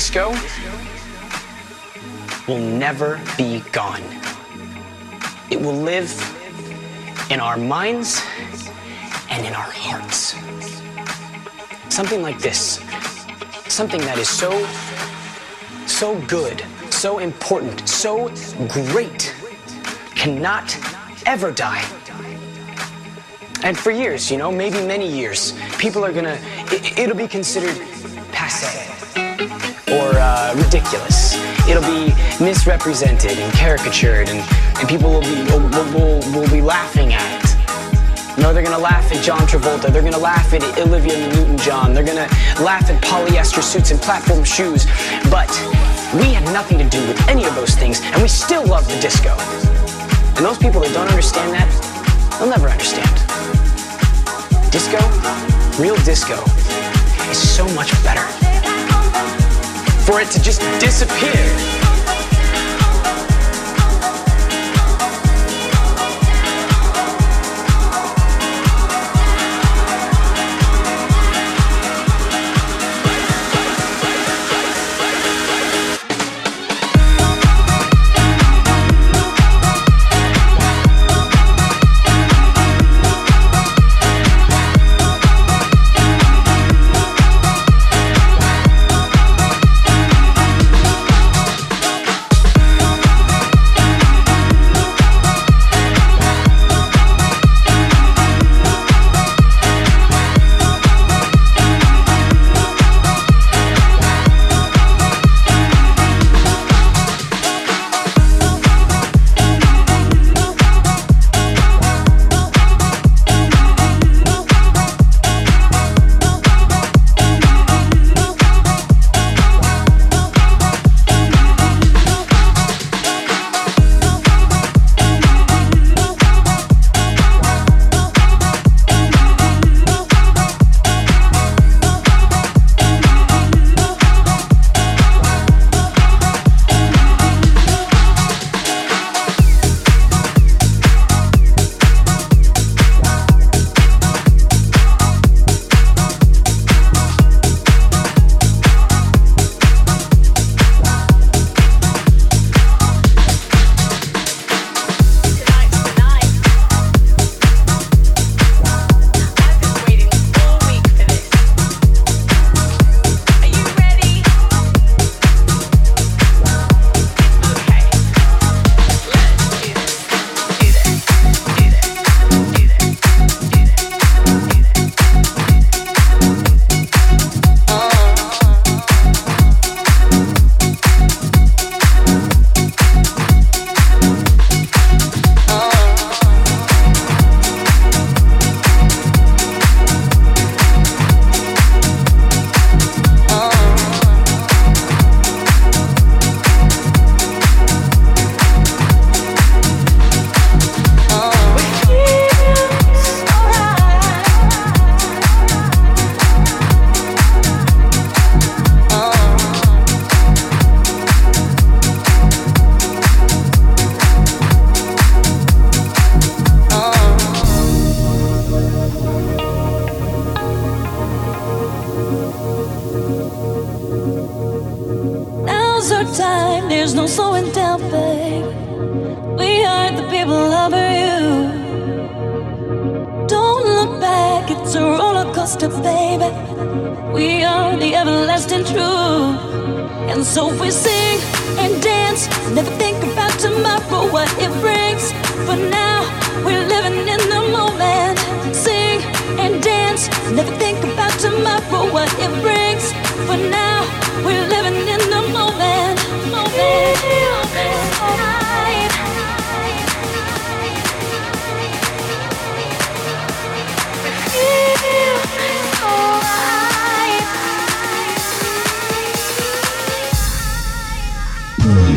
disco will never be gone. It will live in our minds and in our hearts. Something like this, something that is so good, so important, so great, cannot ever die. And for years, you know, maybe many years, people are gonna, it'll be considered passé or ridiculous. It'll be misrepresented and caricatured, and people will be laughing at it. You know, they're gonna laugh at John Travolta, they're gonna laugh at Olivia Newton-John, they're gonna laugh at polyester suits and platform shoes, but we had nothing to do with any of those things, and we still love the disco. And those people that don't understand that, they'll never understand. Disco, real disco, is so much better. For it to just disappear.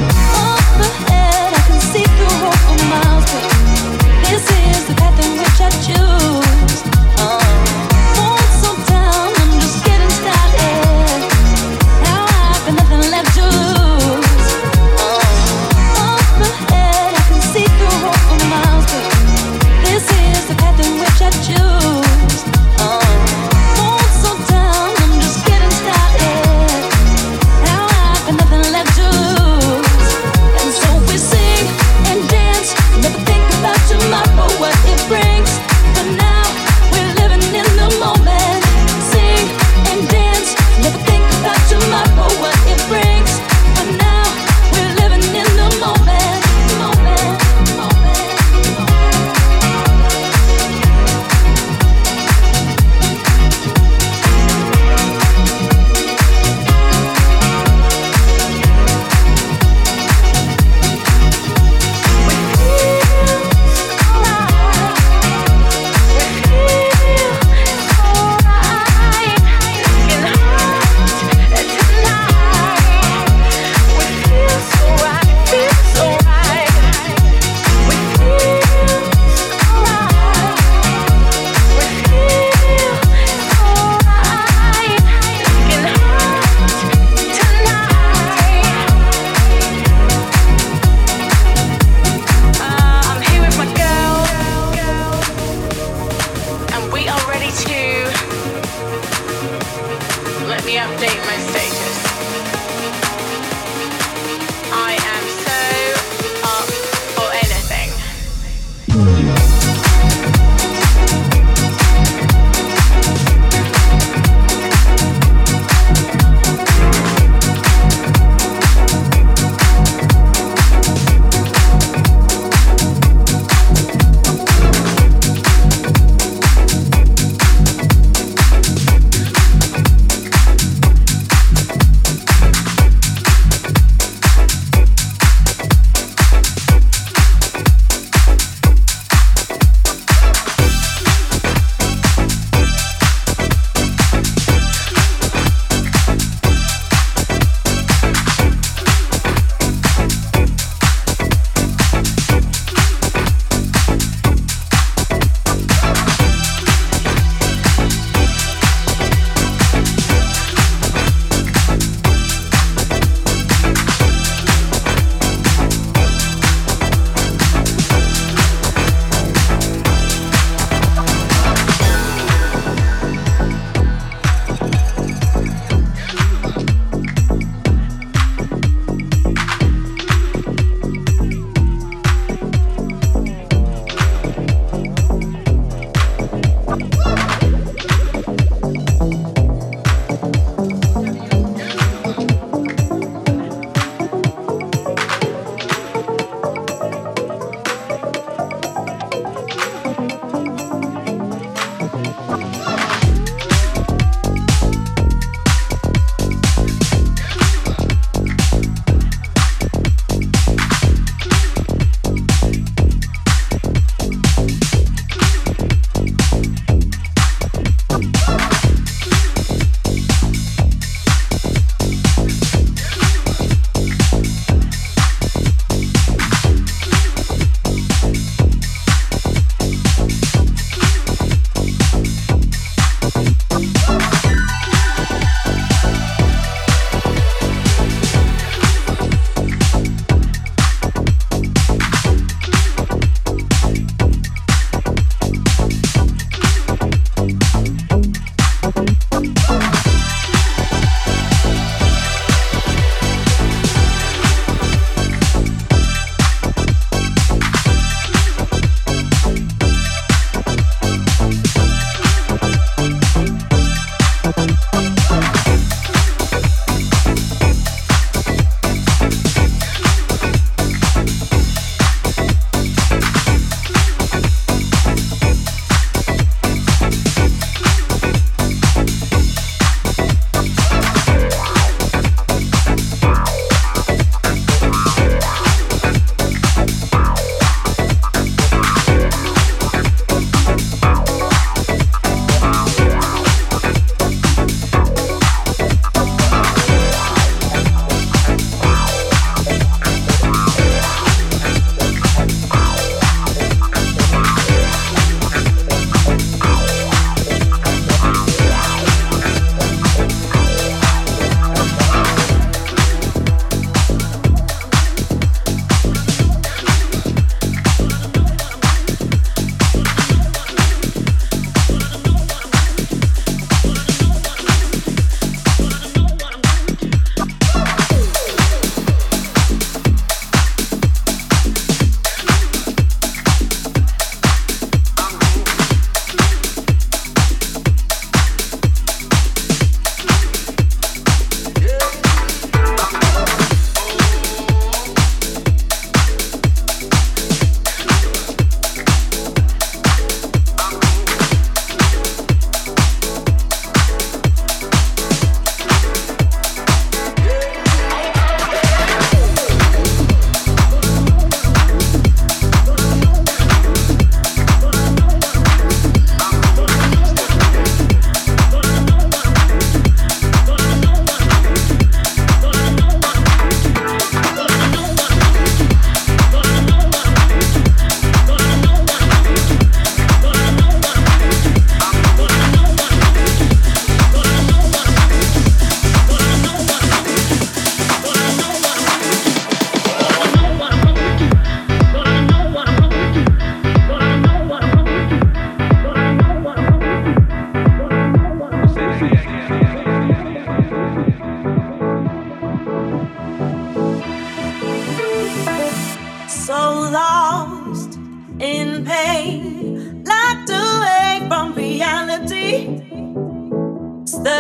Up ahead, I can see through all the miles. This is the path. to let me update my status. I am so up for anything.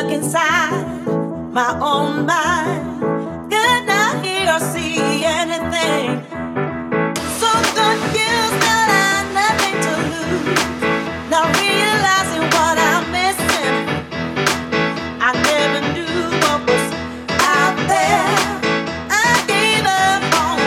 stuck inside my own mind. Could not hear or see anything. So confused that I had nothing to lose. Not realizing what I'm missing. I never knew what was out there. I gave up on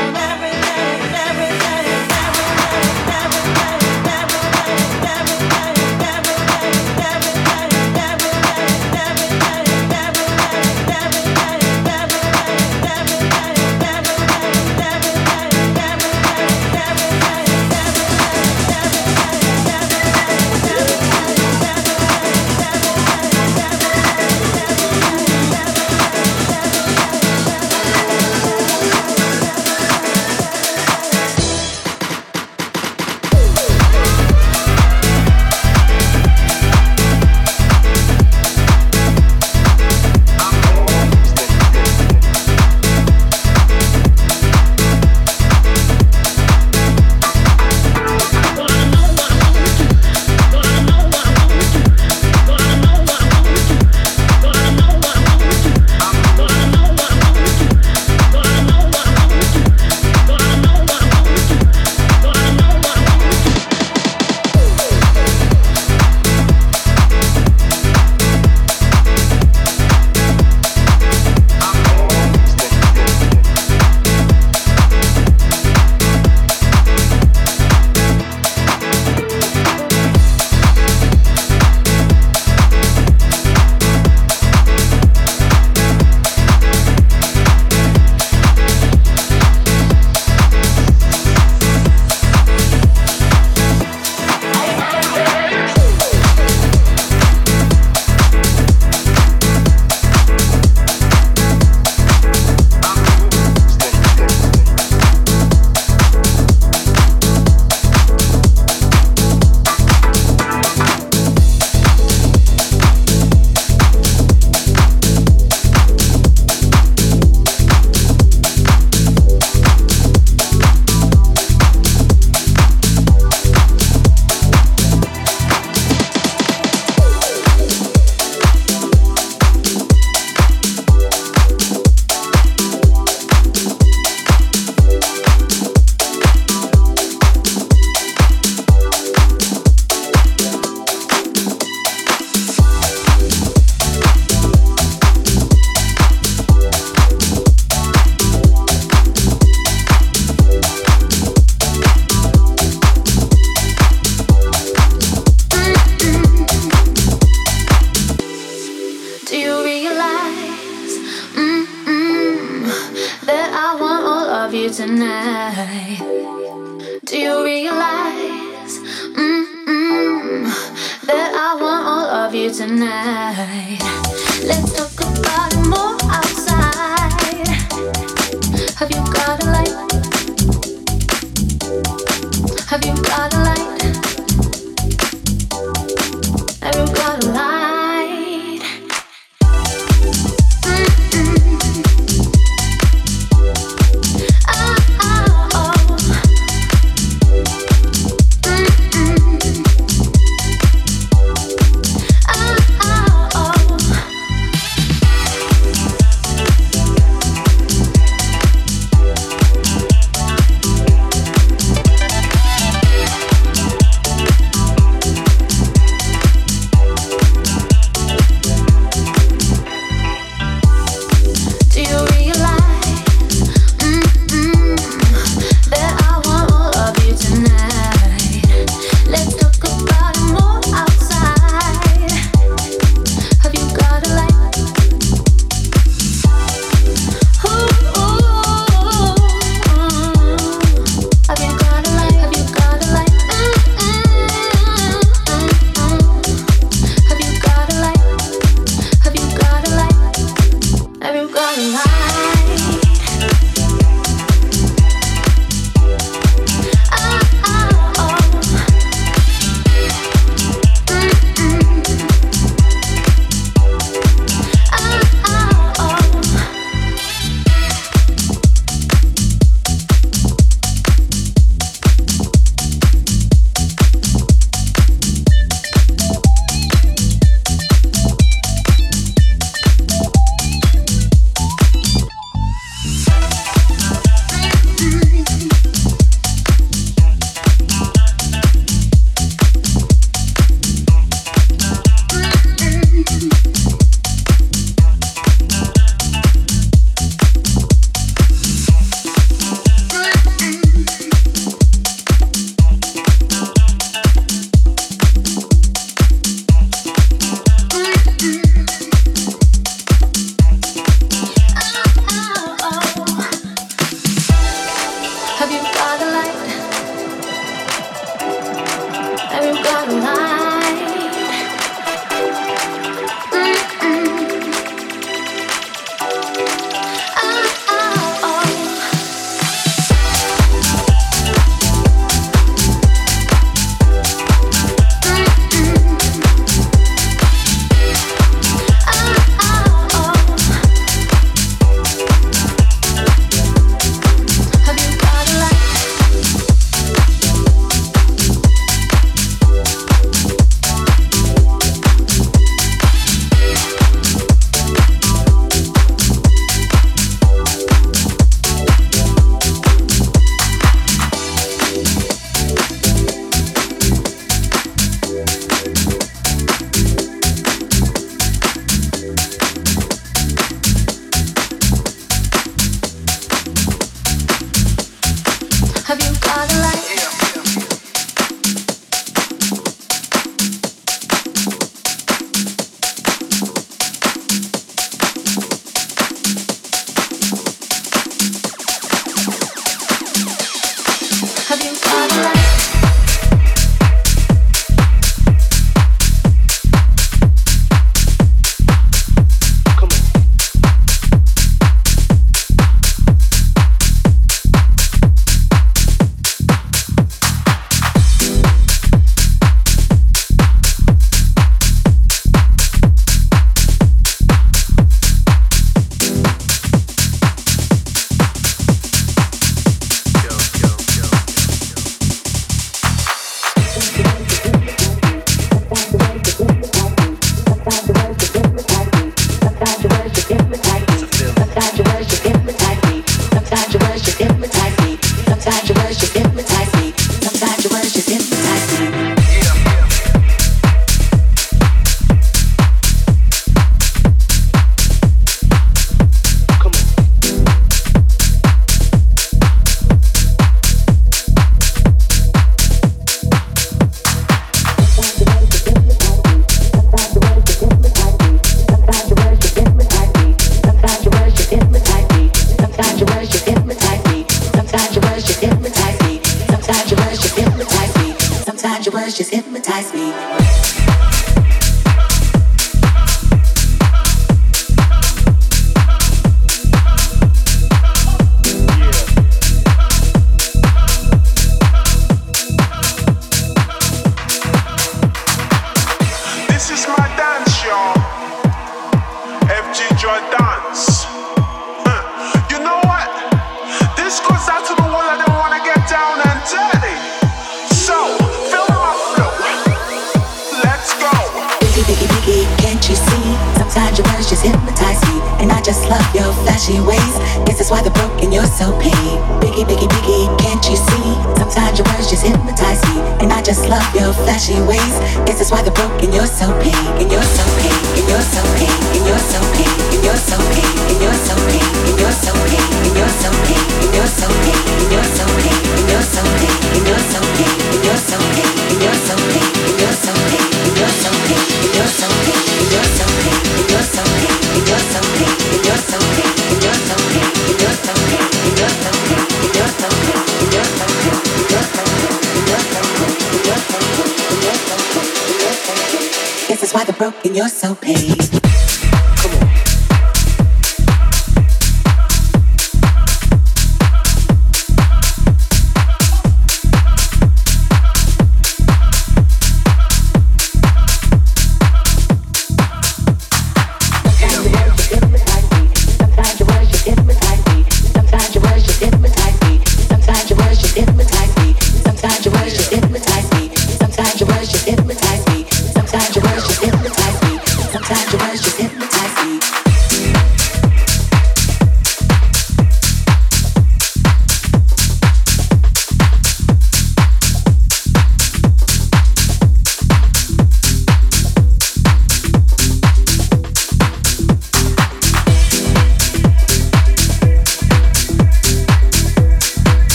Sometimes your words just hypnotize me.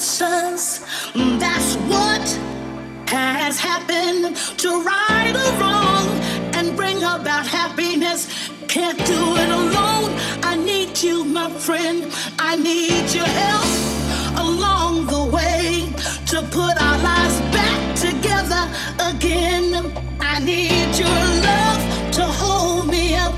answers. That's what has happened to right or wrong and bring about happiness. Can't do it alone. I need you, my friend. I need your help along the way to put our lives back together again. I need your love to hold me up.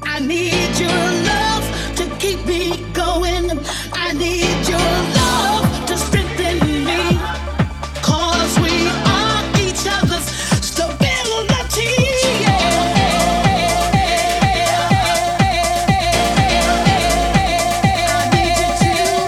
I need your love to keep me going. I need your love to strengthen me, 'cause we are each other's stability. I need you to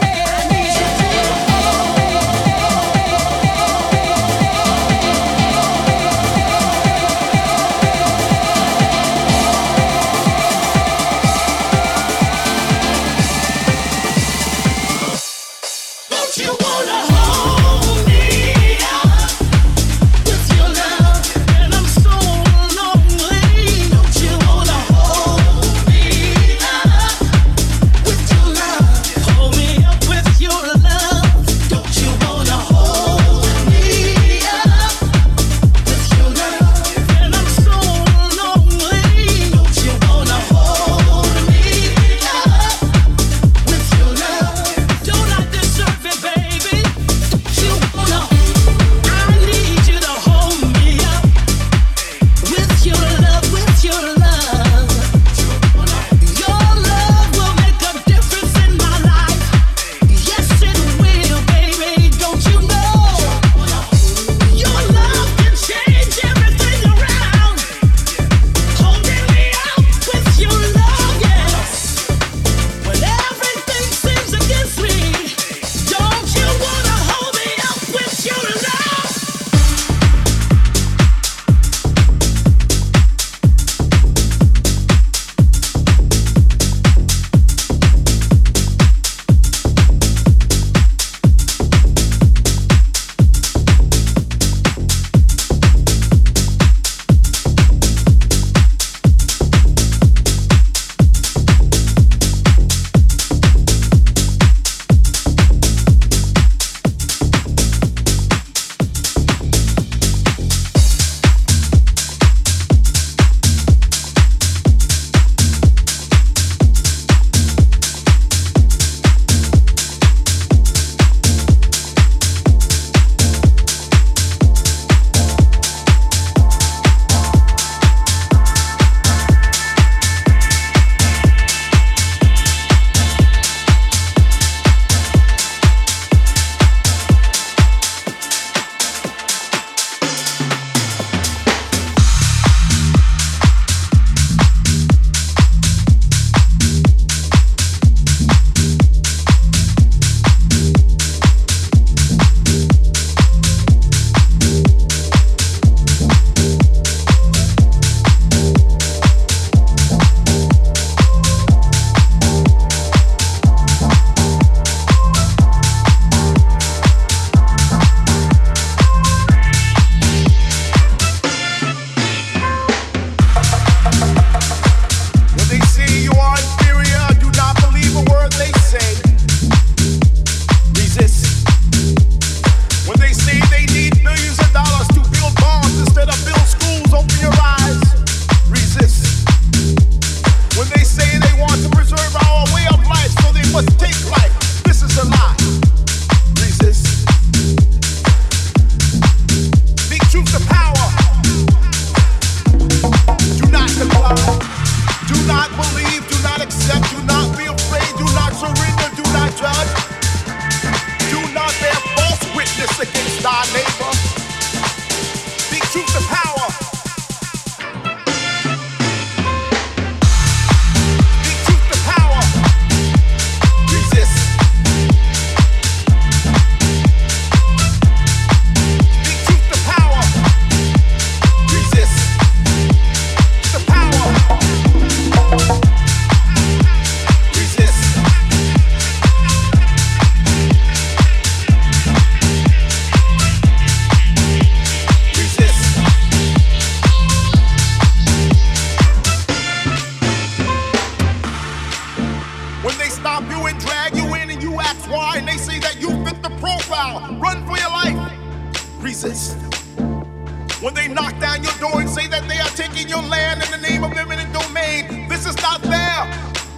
taking your land in the name of eminent domain. This is not fair.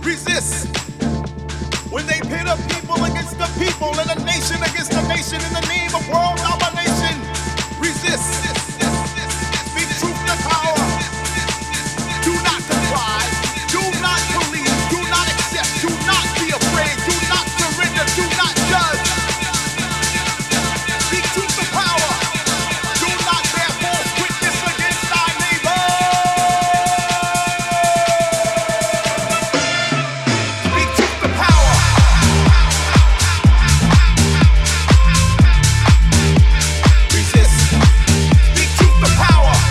Resist. When they pit a people against the people and a nation against a nation in the name of world domination. Resist. Be true to power. Do not comply. Do not believe. Do not accept. Do not be afraid. Do not surrender. Do not judge. Be true to power. Do not bear false witness against thy neighbor. Be true to power. Resist. Be true to power. Resist. Be true to power.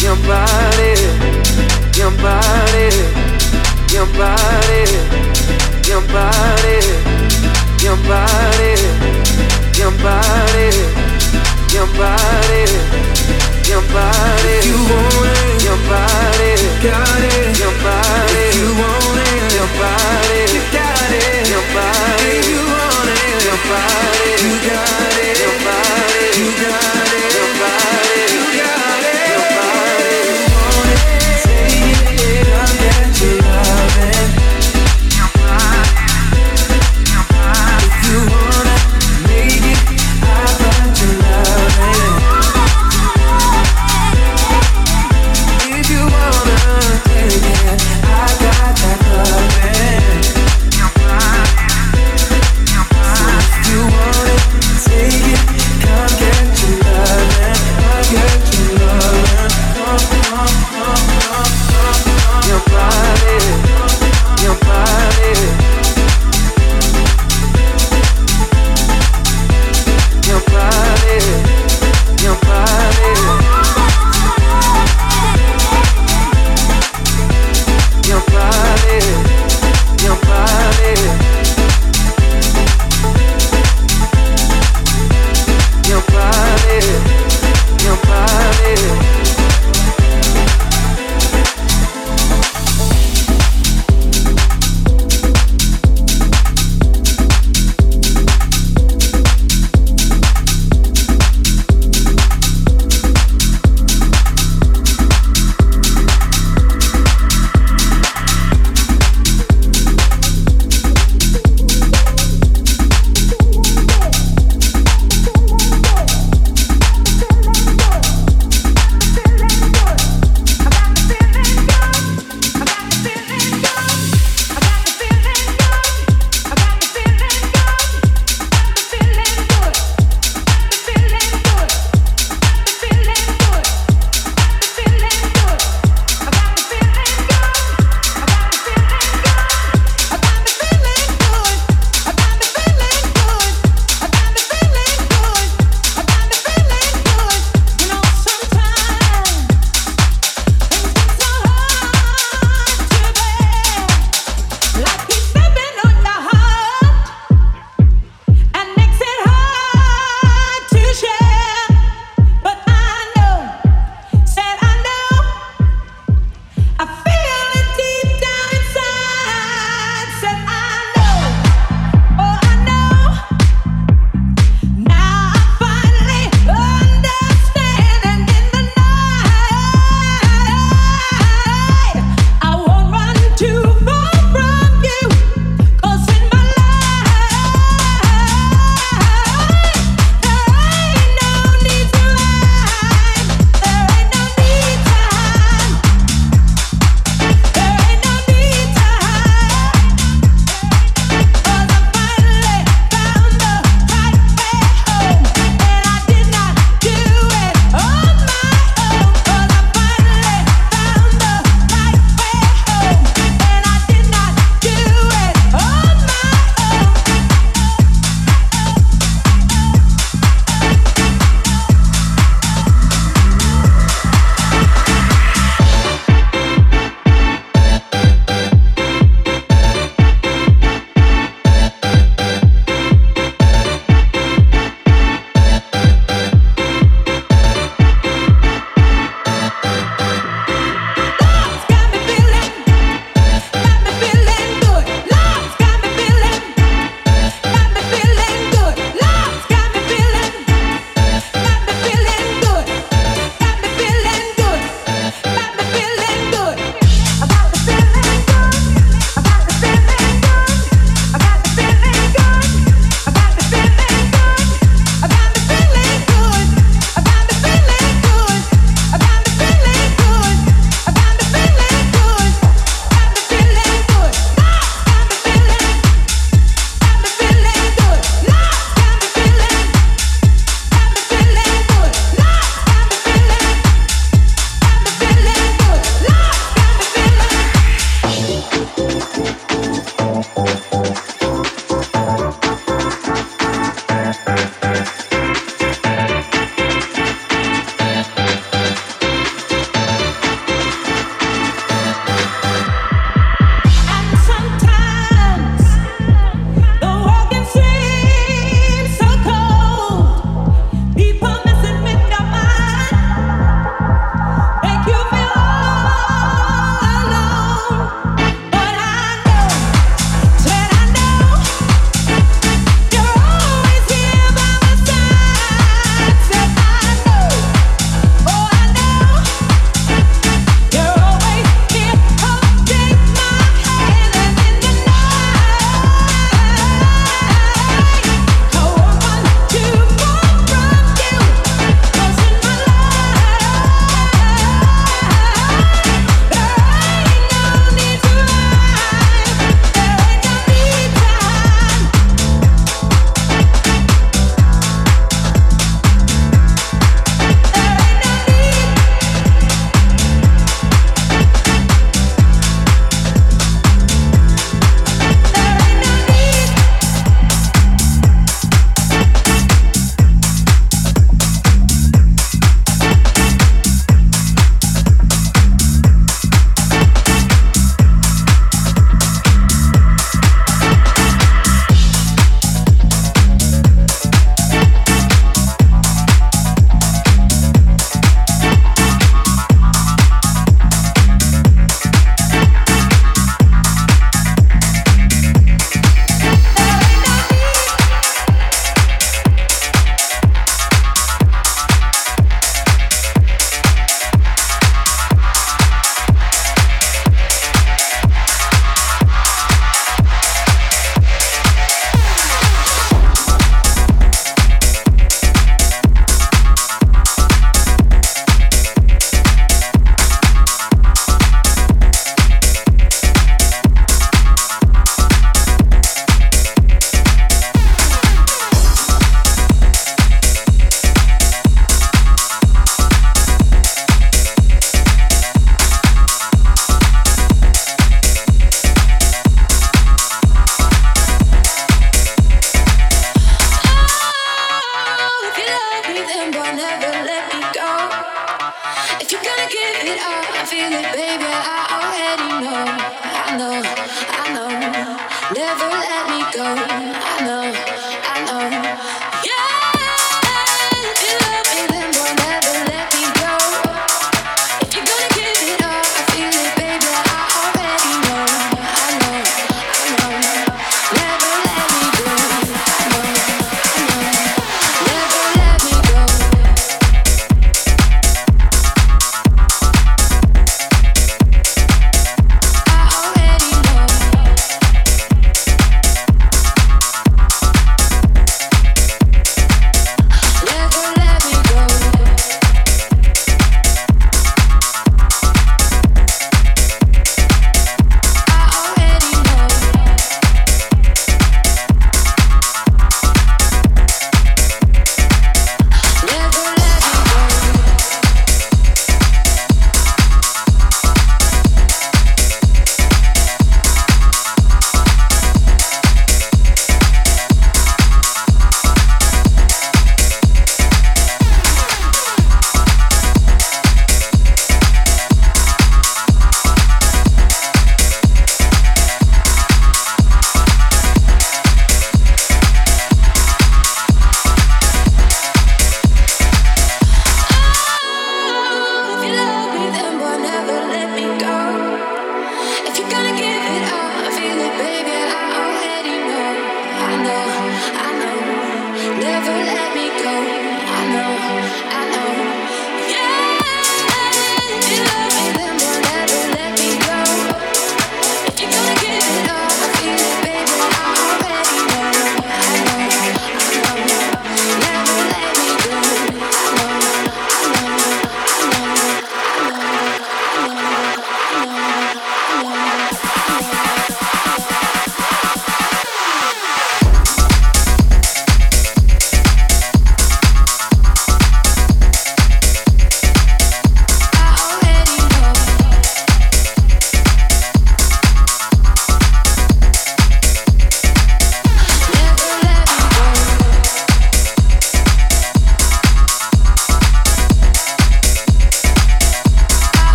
Your body.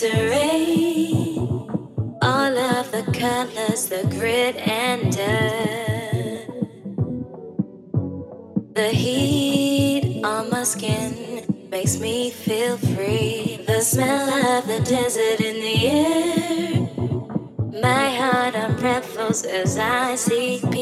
disarray, all of the colors, the grit and dirt, the heat on my skin makes me feel free, the smell of the desert in the air, my heart unravels as I see